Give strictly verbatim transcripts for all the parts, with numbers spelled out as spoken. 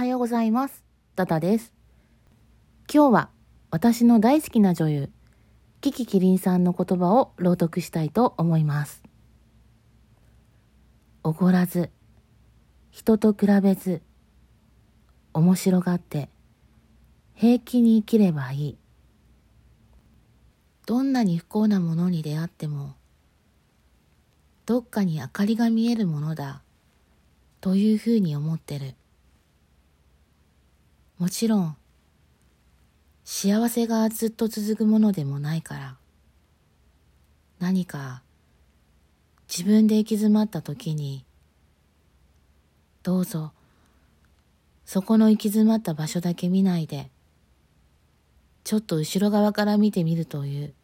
はようございます。ダダです。今日は私の大好きな女優、樹木希林さんの言葉を朗読したいと思います。おごらず、人と比べず、面白がって、平気に生きればいい。どんなに不幸なものに出会っても、どっかに明かりが見えるものだ、というふうに思ってる。もちろん、幸せがずっと続くものでもないから、何か自分で行き詰まった時に、どうぞ、そこの行き詰まった場所だけ見ないで、ちょっと後ろ側から見てみるという、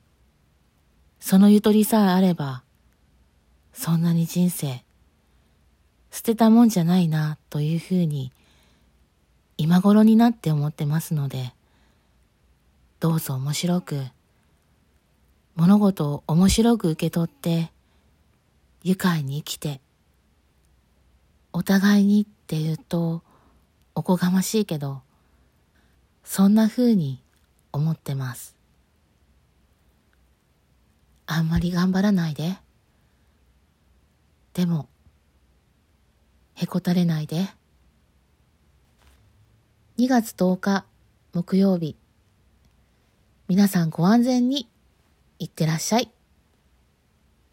そのゆとりさえあれば、そんなに人生、捨てたもんじゃないなというふうに、今頃になって思ってますので、どうぞ面白く、物事を面白く受け取って、愉快に生きて、お互いにって言うとおこがましいけど、そんな風に思ってます。あんまり頑張らないで。でも、へこたれないで。にがつとおか木曜日、皆さんご安全にいってらっしゃい。